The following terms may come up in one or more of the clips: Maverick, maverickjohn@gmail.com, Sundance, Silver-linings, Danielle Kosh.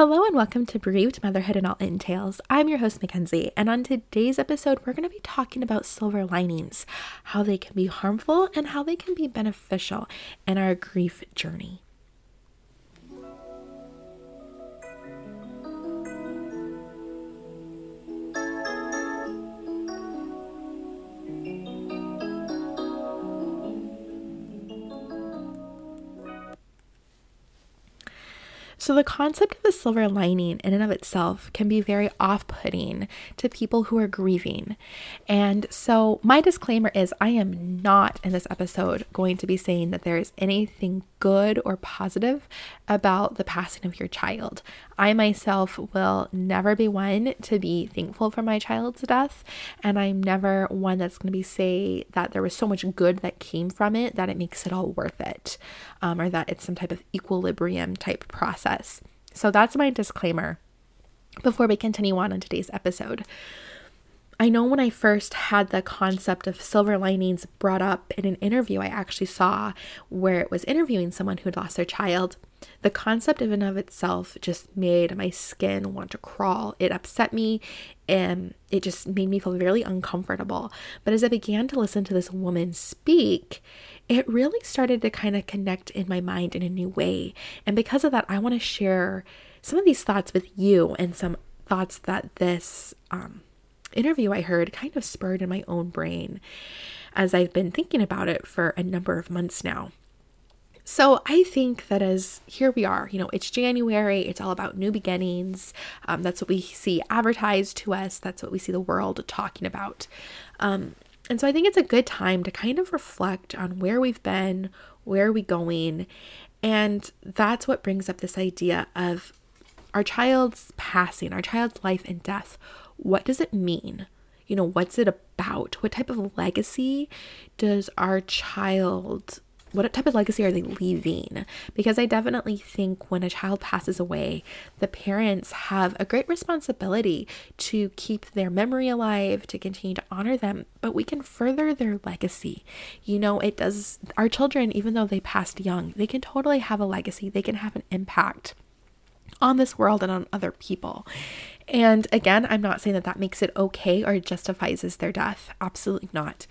Hello and welcome to Bereaved Motherhood and All It Entails. I'm your host, Mackenzie, and on today's episode, we're going to be talking about silver linings, how they can be harmful and how they can be beneficial in our grief journey. So the concept of a silver lining in and of itself can be very off-putting to people who are grieving. And so my disclaimer is I am not in this episode going to be saying that there is anything good or positive about the passing of your child. I myself will never be one to be thankful for my child's death, and I'm never one that's going to be say that there was so much good that came from it that it makes it all worth it, or that it's some type of equilibrium type process. So that's my disclaimer before we continue on in today's episode. I know when I first had the concept of silver linings brought up in an interview I actually saw where it was interviewing someone who had lost their child, the concept in and of itself just made my skin want to crawl. It upset me and it just made me feel really uncomfortable. But as I began to listen to this woman speak, it really started to kind of connect in my mind in a new way. And because of that, I want to share some of these thoughts with you and some thoughts that this, interview I heard kind of spurred in my own brain as I've been thinking about it for a number of months now. So I think that as here we are, you know, it's January, it's all about new beginnings. That's what we see advertised to us. That's what we see the world talking about. And so I think it's a good time to kind of reflect on where we've been, where are we going? And that's what brings up this idea of our child's passing, our child's life and death. What does it mean? You know, what's it about? What type of legacy does our child, what type of legacy are they leaving? Because I definitely think when a child passes away, the parents have a great responsibility to keep their memory alive, to continue to honor them, but we can further their legacy. You know, it does, our children, even though they passed young, they can totally have a legacy. They can have an impact on this world and on other people. And again, I'm not saying that that makes it okay or justifies their death. Absolutely not.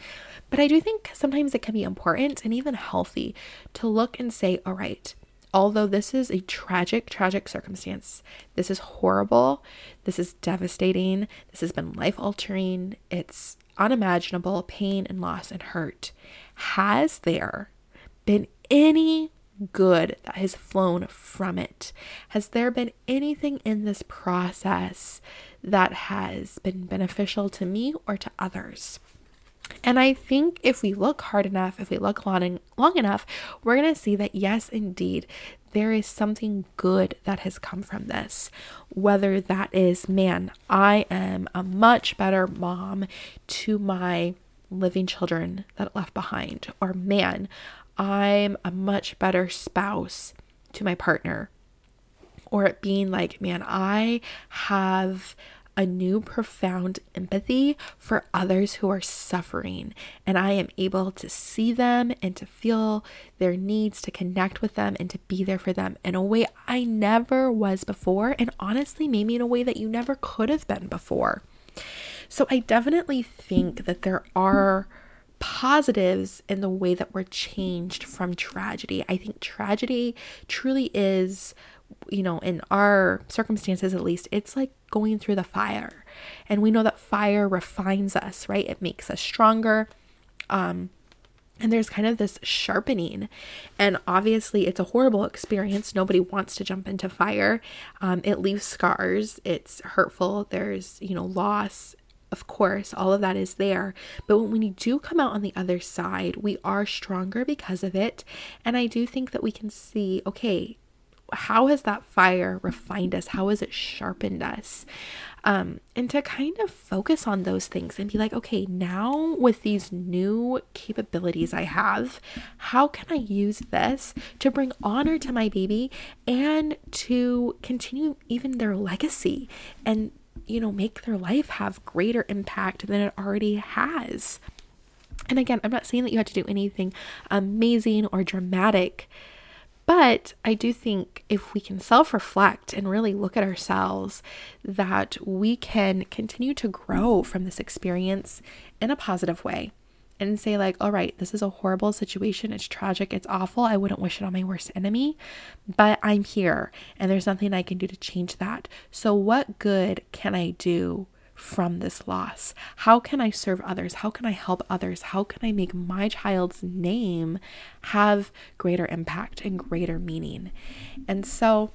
But I do think sometimes it can be important and even healthy to look and say, all right, although this is a tragic circumstance, this is horrible, this is devastating, this has been life-altering, it's unimaginable pain and loss and hurt. Has there been any good that has flown from it? Has there been anything in this process that has been beneficial to me or to others? And I think if we look hard enough, if we look long enough, we're going to see that yes, indeed, there is something good that has come from this. Whether that is, man, I am a much better mom to my living children that it left behind, or man, I'm a much better spouse to my partner, or it being like, man, I have a new profound empathy for others who are suffering, and I am able to see them and to feel their needs, to connect with them and to be there for them in a way I never was before, and honestly, maybe in a way that you never could have been before. So I definitely think that there are positives in the way that we're changed from tragedy. I think tragedy truly is, you know, in our circumstances at least, it's like going through the fire. And we know that fire refines us, right? It makes us stronger. And there's kind of this sharpening. And obviously it's a horrible experience. Nobody wants to jump into fire. It leaves scars. It's hurtful. There's, you know, loss. Of course, all of that is there, but when we do come out on the other side, we are stronger because of it. And I do think that we can see, okay, how has that fire refined us? How has it sharpened us? And to kind of focus on those things and be like, okay, now with these new capabilities I have, how can I use this to bring honor to my baby and to continue even their legacy and, you know, make their life have greater impact than it already has. And again, I'm not saying that you have to do anything amazing or dramatic, But I do think if we can self-reflect and really look at ourselves, that we can continue to grow from this experience in a positive way and say like, all right, this is a horrible situation. It's tragic. It's awful. I wouldn't wish it on my worst enemy, but I'm here and there's nothing I can do to change that. So what good can I do from this loss? How can I serve others? How can I help others? How can I make my child's name have greater impact and greater meaning? And so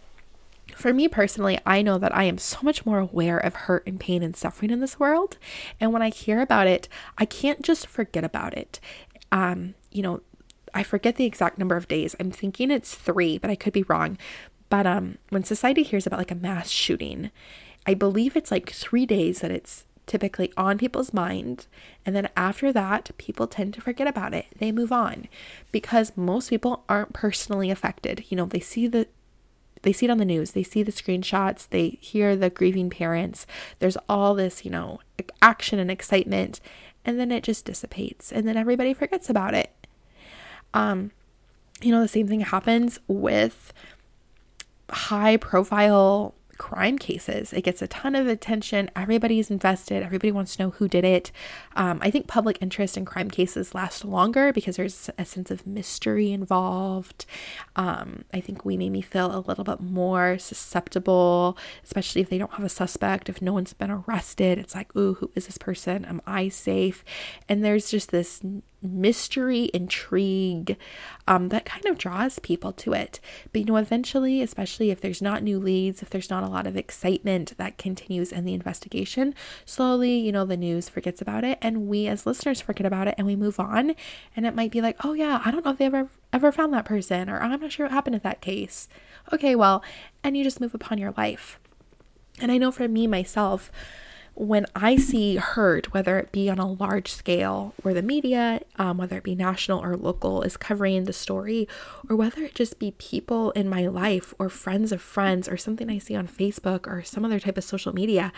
for me personally, I know that I am so much more aware of hurt and pain and suffering in this world. And when I hear about it, I can't just forget about it. I forget the exact number of days. I'm thinking it's 3, but I could be wrong. But when society hears about like a mass shooting, I believe it's like 3 days that it's typically on people's mind. And then after that, people tend to forget about it. They move on because most people aren't personally affected. You know, they see it on the news, they see the screenshots, they hear the grieving parents. There's all this, you know, action and excitement, and then it just dissipates and then everybody forgets about it. The same thing happens with high profile crime cases. It gets a ton of attention. Everybody's invested. Everybody wants to know who did it. I think public interest in crime cases lasts longer because there's a sense of mystery involved. I think we maybe feel a little bit more susceptible, especially if they don't have a suspect, if no one's been arrested. It's like, ooh, who is this person? Am I safe? And there's just this mystery, intrigue, that kind of draws people to it. But, you know, eventually, especially if there's not new leads, if there's not a lot of excitement that continues in the investigation, slowly, you know, the news forgets about it and we as listeners forget about it and we move on. And it might be like, oh yeah, I don't know if they ever found that person, or I'm not sure what happened to that case. Okay, well, and you just move upon your life. And I know for me, myself, when I see hurt, whether it be on a large scale where the media, whether it be national or local, is covering the story, or whether it just be people in my life or friends of friends or something I see on Facebook or some other type of social media,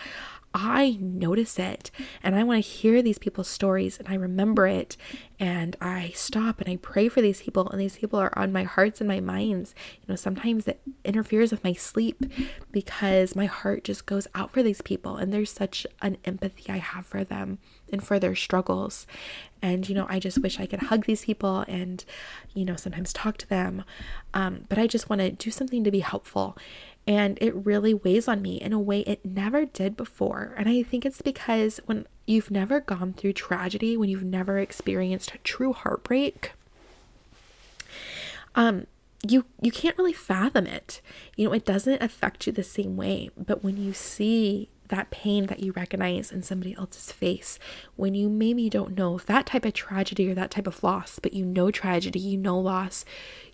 I notice it and I want to hear these people's stories and I remember it and I stop and I pray for these people, and these people are on my hearts and my minds. You know, sometimes it interferes with my sleep because my heart just goes out for these people and there's such an empathy I have for them and for their struggles. And, you know, I just wish I could hug these people and, you know, sometimes talk to them. But I just want to do something to be helpful. And it really weighs on me in a way it never did before. And I think it's because when you've never gone through tragedy, when you've never experienced true heartbreak, you can't really fathom it. You know, it doesn't affect you the same way. But when you see that pain that you recognize in somebody else's face, when you maybe don't know that type of tragedy or that type of loss, but you know tragedy, you know loss,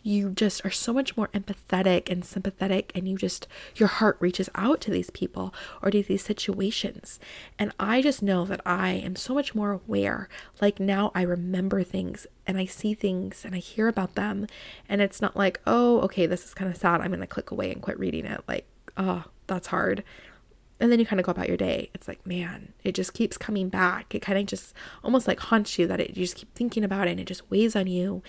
you just are so much more empathetic and sympathetic, and you just, your heart reaches out to these people or to these situations. And I just know that I am so much more aware. Like now I remember things and I see things and I hear about them, and it's not like, oh, okay, this is kind of sad, I'm going to click away and quit reading it. Like, oh, that's hard. And then you kind of go about your day. It's like, man, it just keeps coming back. It kind of just almost like haunts you, that you just keep thinking about it and it just weighs on you.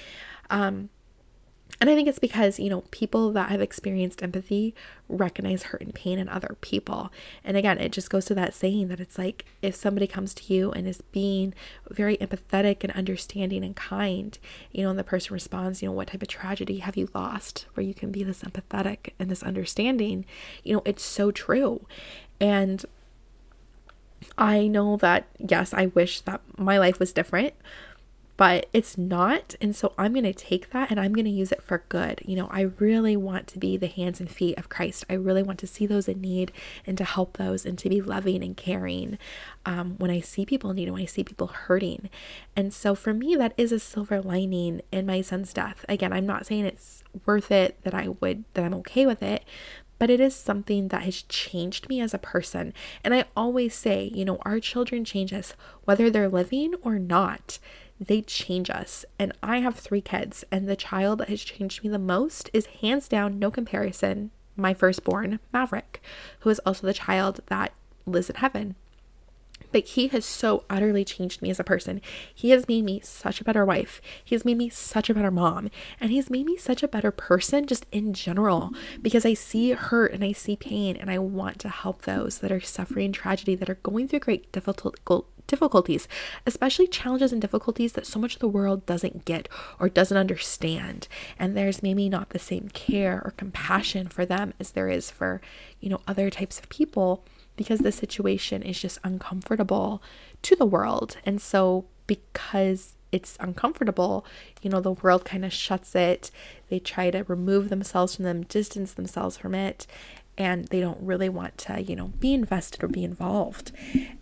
And I think it's because, you know, people that have experienced empathy recognize hurt and pain in other people. And again, it just goes to that saying that it's like, if somebody comes to you and is being very empathetic and understanding and kind, you know, and the person responds, you know, what type of tragedy have you lost where you can be this empathetic and this understanding, you know, it's so true. And I know that, yes, I wish that my life was different, but it's not. And so I'm going to take that and I'm going to use it for good. You know, I really want to be the hands and feet of Christ. I really want to see those in need and to help those and to be loving and caring when I see people in need and when I see people hurting. And so for me, that is a silver lining in my son's death. Again, I'm not saying it's worth it, that I'm okay with it, but it is something that has changed me as a person. And I always say, you know, our children change us, whether they're living or not, they change us. And I have 3 kids, and the child that has changed me the most is hands down, no comparison, my firstborn, Maverick, who is also the child that lives in heaven. Like, he has so utterly changed me as a person. He has made me such a better wife. He has made me such a better mom. And he's made me such a better person just in general, because I see hurt and I see pain, and I want to help those that are suffering tragedy, that are going through great difficulties, especially challenges and difficulties that so much of the world doesn't get or doesn't understand. And there's maybe not the same care or compassion for them as there is for, other types of people, because the situation is just uncomfortable to the world. And so because it's uncomfortable, the world kind of shuts it. They try to remove themselves from them, distance themselves from it, and they don't really want to, be invested or be involved.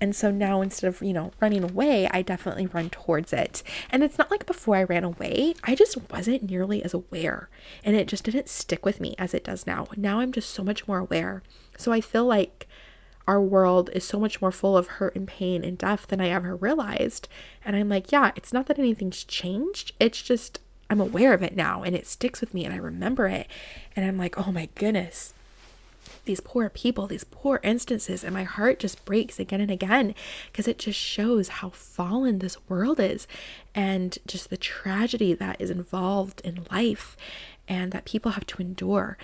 And so now, instead of, running away, I definitely run towards it. And it's not like before I ran away, I just wasn't nearly as aware, and it just didn't stick with me as it does now. Now I'm just so much more aware. So I feel like our world is so much more full of hurt and pain and death than I ever realized. And I'm like, yeah, it's not that anything's changed. It's just, I'm aware of it now, and it sticks with me, and I remember it. And I'm like, oh my goodness, these poor people, these poor instances. And my heart just breaks again and again, because it just shows how fallen this world is, and just the tragedy that is involved in life and that people have to endure.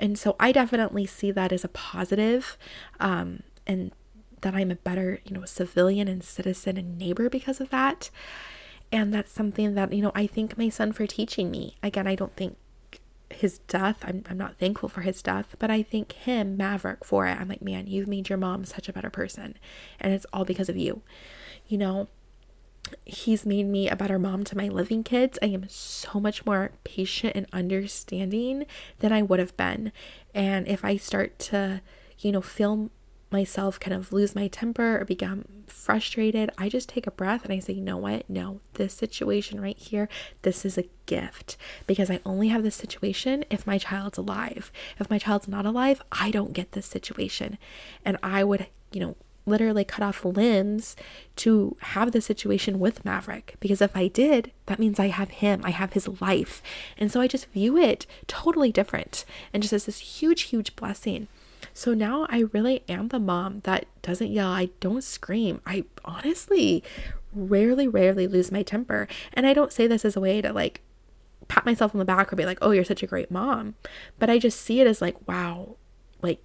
And so I definitely see that as a positive, and that I'm a better, civilian and citizen and neighbor because of that. And that's something that, I thank my son for teaching me. Again, I don't think his death, I'm not thankful for his death, but I thank him, Maverick, for it. I'm like, man, you've made your mom such a better person, and it's all because of you. He's made me a better mom to my living kids. I am so much more patient and understanding than I would have been. And if I start to, feel myself kind of lose my temper or become frustrated, I just take a breath and I say, you know what? No, this situation right here, this is a gift, because I only have this situation if my child's alive. If my child's not alive, I don't get this situation. And I would, literally cut off limbs to have the situation with Maverick, because if I did, that means I have him, I have his life. And so I just view it totally different, and just as this huge, huge blessing. So now I really am the mom that doesn't yell, I don't scream, I honestly rarely lose my temper. And I don't say this as a way to like pat myself on the back or be like, oh, you're such a great mom, but I just see it as like, wow, like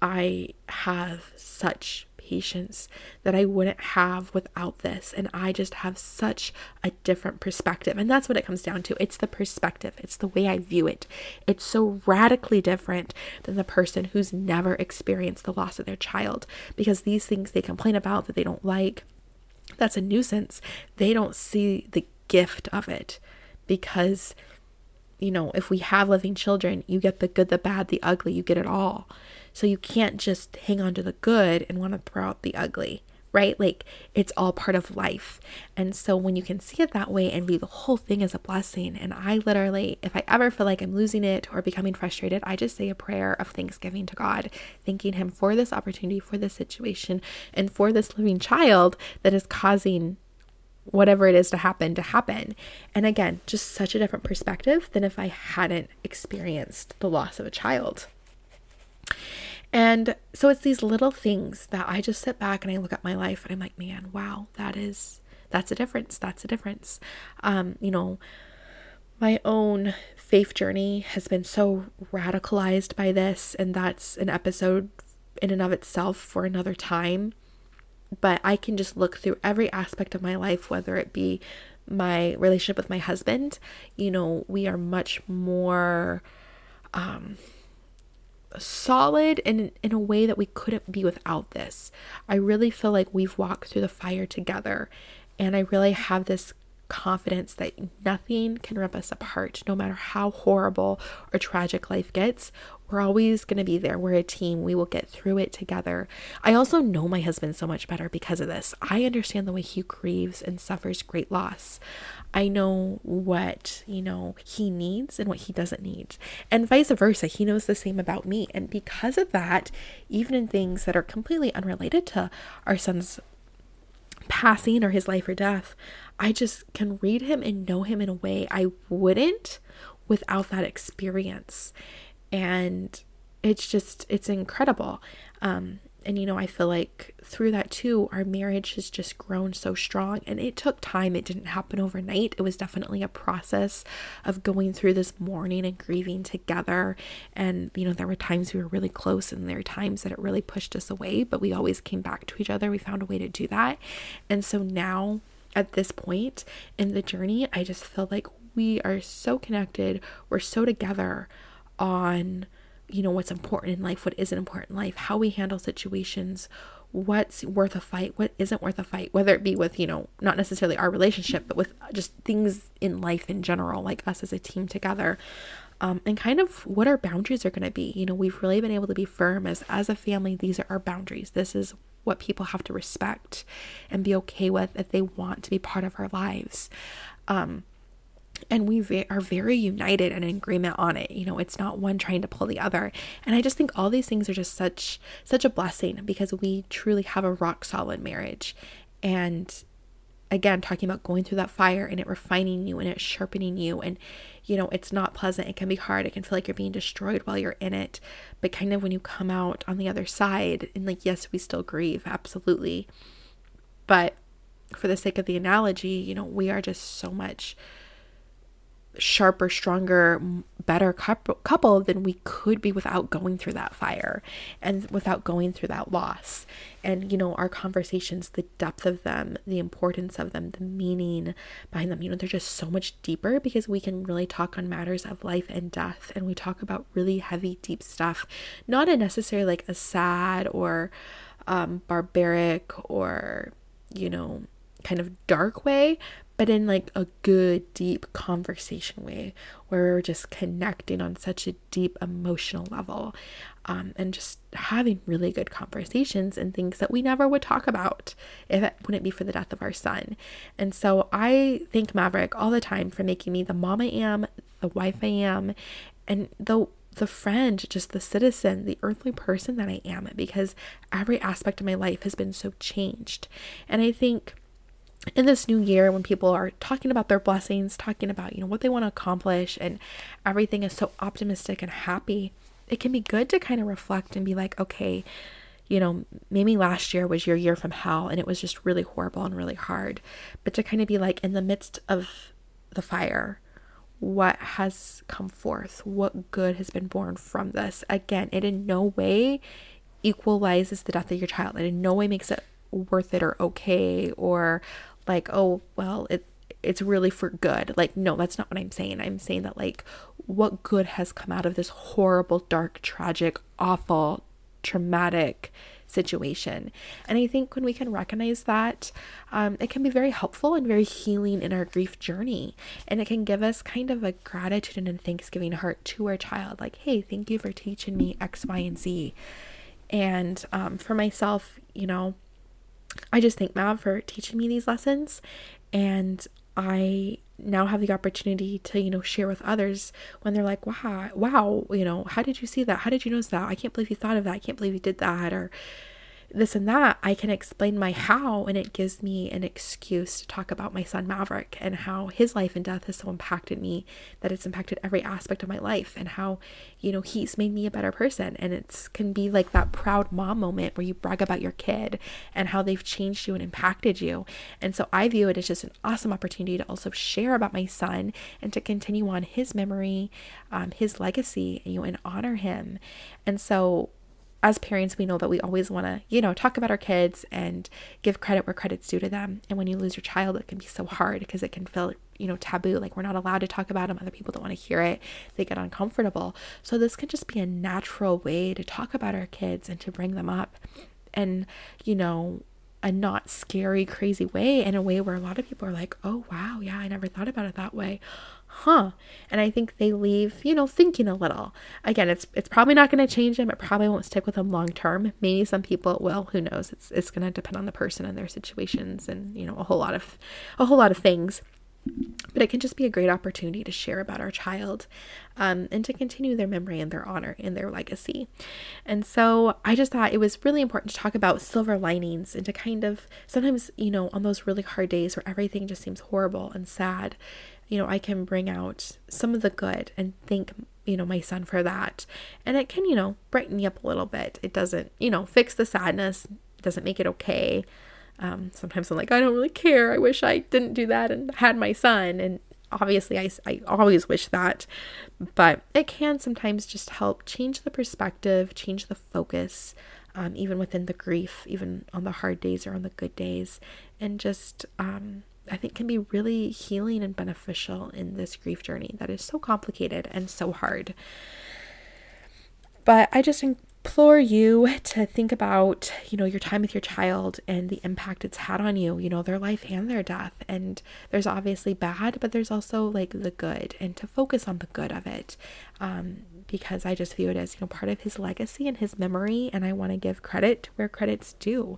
I have such patience that I wouldn't have without this, and I just have such a different perspective. And that's what it comes down to. It's the perspective, it's the way I view it. It's so radically different than the person who's never experienced the loss of their child, because these things they complain about that they don't like, that's a nuisance. They don't see the gift of it, because if we have living children, you get the good, the bad, the ugly, you get it all. So you can't just hang on to the good and want to throw out the ugly, right? Like, it's all part of life. And so when you can see it that way and view the whole thing as a blessing, and I literally, if I ever feel like I'm losing it or becoming frustrated, I just say a prayer of thanksgiving to God, thanking him for this opportunity, for this situation, and for this living child that is causing whatever it is to happen. And again, just such a different perspective than if I hadn't experienced the loss of a child. And so it's these little things that I just sit back and I look at my life and I'm like, man, wow, that's a difference. My own faith journey has been so radicalized by this, and that's an episode in and of itself for another time. But I can just look through every aspect of my life, whether it be my relationship with my husband. We are much more solid in a way that we couldn't be without this. I really feel like we've walked through the fire together, and I really have this confidence that nothing can rip us apart. No matter how horrible or tragic life gets, we're always going to be there. We're a team. We will get through it together. I also know my husband so much better because of this. I understand the way he grieves and suffers great loss. I know what, he needs and what he doesn't need, and vice versa. He knows the same about me. And because of that, even in things that are completely unrelated to our son's passing or his life or death, I just can read him and know him in a way I wouldn't without that experience. And it's incredible. And, you know, I feel like through that too, our marriage has just grown so strong, and it took time. It didn't happen overnight. It was definitely a process of going through this mourning and grieving together. And, you know, there were times we were really close, and there were times that it really pushed us away, but we always came back to each other. We found a way to do that. And so now at this point in the journey, I just feel like we are so connected. We're so together on, you know, what's important in life, what isn't important in life, how we handle situations, what's worth a fight, what isn't worth a fight, whether it be with, you know, not necessarily our relationship, but with just things in life in general, like us as a team together, and kind of what our boundaries are going to be. You know, we've really been able to be firm as a family. These are our boundaries. This is what people have to respect and be okay with if they want to be part of our lives. And we are very united and in agreement on it. You know, it's not one trying to pull the other. And I just think all these things are just such a blessing, because we truly have a rock solid marriage. And again, talking about going through that fire and it refining you and it sharpening you. And, you know, it's not pleasant. It can be hard. It can feel like you're being destroyed while you're in it. But kind of when you come out on the other side, and like, yes, we still grieve. Absolutely. But for the sake of the analogy, you know, we are just so much sharper, stronger, better couple than we could be without going through that fire and without going through that loss. And, you know, our conversations, the depth of them, the importance of them, the meaning behind them, you know, they're just so much deeper, because we can really talk on matters of life and death. And we talk about really heavy, deep stuff, not in necessarily like a sad or barbaric or, you know, kind of dark way, but in like a good, deep conversation way, where we're just connecting on such a deep emotional level, and just having really good conversations and things that we never would talk about if it wouldn't be for the death of our son. And so I thank Maverick all the time for making me the mom I am, the wife I am, and the friend, just the citizen, the earthly person that I am, because every aspect of my life has been so changed. And I think in this new year, when people are talking about their blessings, talking about, you know, what they want to accomplish, and everything is so optimistic and happy, it can be good to kind of reflect and be like, okay, you know, maybe last year was your year from hell and it was just really horrible and really hard, but to kind of be like, in the midst of the fire, what has come forth? What good has been born from this? Again, it in no way equalizes the death of your child. It in no way makes it worth it or okay, or like, oh, well, it's really for good. Like, no, that's not what I'm saying. I'm saying that, like, what good has come out of this horrible, dark, tragic, awful, traumatic situation? And I think when we can recognize that, it can be very helpful and very healing in our grief journey. And it can give us kind of a gratitude and thanksgiving heart to our child. Like, hey, thank you for teaching me X, Y, and Z. And for myself, you know, I just thank Mav for teaching me these lessons, and I now have the opportunity to, you know, share with others when they're like, wow, you know, how did you see that? How did you notice that? I can't believe you thought of that. I can't believe you did that, or this and that. I can explain my how, and it gives me an excuse to talk about my son Maverick and how his life and death has so impacted me, that it's impacted every aspect of my life, and how, you know, he's made me a better person. And it can be like that proud mom moment where you brag about your kid and how they've changed you and impacted you. And so I view it as just an awesome opportunity to also share about my son and to continue on his memory, his legacy, you know, and honor him. And so as parents, we know that we always want to, you know, talk about our kids and give credit where credit's due to them. And when you lose your child, it can be so hard, because it can feel, you know, taboo. Like, we're not allowed to talk about them. Other people don't want to hear it. They get uncomfortable. So this can just be a natural way to talk about our kids and to bring them up, and, you know, a not scary, crazy way, in a way where a lot of people are like, oh, wow, yeah, I never thought about it that way. Huh. And I think they leave, you know, thinking a little. Again, it's probably not going to change them. It probably won't stick with them long term. Maybe some people will, who knows? It's going to depend on the person and their situations, and, you know, a whole lot of things. But it can just be a great opportunity to share about our child, and to continue their memory and their honor and their legacy. And so I just thought it was really important to talk about silver linings, and to kind of sometimes, you know, on those really hard days where everything just seems horrible and sad, you know, I can bring out some of the good and thank, you know, my son for that. And it can, you know, brighten you up a little bit. It doesn't, you know, fix the sadness. It doesn't make it okay. Sometimes I'm like, I don't really care. I wish I didn't do that and had my son. And obviously I always wish that, but it can sometimes just help change the perspective, change the focus, even within the grief, even on the hard days or on the good days. And just, I think can be really healing and beneficial in this grief journey that is so complicated and so hard. But I just implore you to think about, you know, your time with your child and the impact it's had on you, you know, their life and their death. And there's obviously bad, but there's also like the good, and to focus on the good of it. Because I just view it as, you know, part of his legacy and his memory. And I want to give credit where credit's due.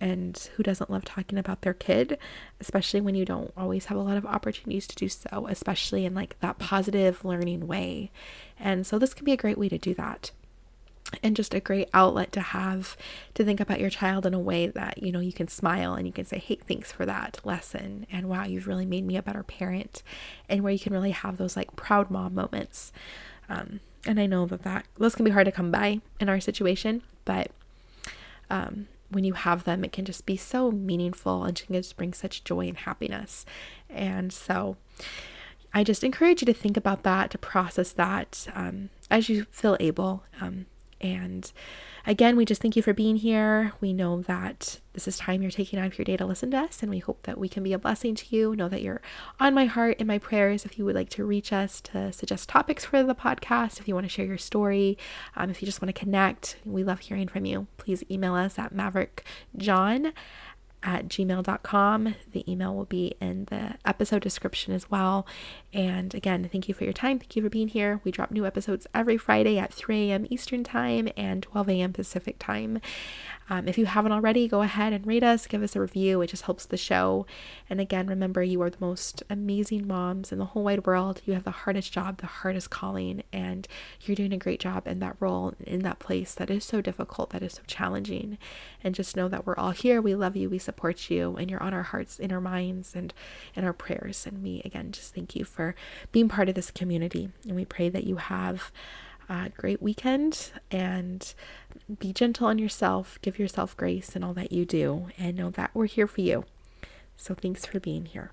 And who doesn't love talking about their kid, especially when you don't always have a lot of opportunities to do so, especially in like that positive learning way. And so this can be a great way to do that. And just a great outlet to have to think about your child in a way that, you know, you can smile and you can say, hey, thanks for that lesson. And wow, you've really made me a better parent. And where you can really have those like proud mom moments. And I know that those can be hard to come by in our situation, but, when you have them, it can just be so meaningful and can just bring such joy and happiness. And so I just encourage you to think about that, to process that, as you feel able. And again, we just thank you for being here. We know that this is time you're taking out of your day to listen to us, and we hope that we can be a blessing to you. Know that you're on my heart and my prayers. If you would like to reach us to suggest topics for the podcast, if you want to share your story, if you just want to connect, we love hearing from you. Please email us at maverickjohn@gmail.com. The email will be in the episode description as well. And again, thank you for your time. Thank you for being here. We drop new episodes every Friday at 3 a.m. Eastern Time and 12 a.m. Pacific Time. If you haven't already, go ahead and rate us, give us a review. It just helps the show. And again, remember, you are the most amazing moms in the whole wide world. You have the hardest job, the hardest calling, and you're doing a great job in that role, in that place that is so difficult, that is so challenging. And just know that we're all here. We love you. We support you, and you're on our hearts, in our minds, and in our prayers. And we, again, just thank you for being part of this community. And we pray that you have a great weekend, and be gentle on yourself, give yourself grace in all that you do, and know that we're here for you. So thanks for being here.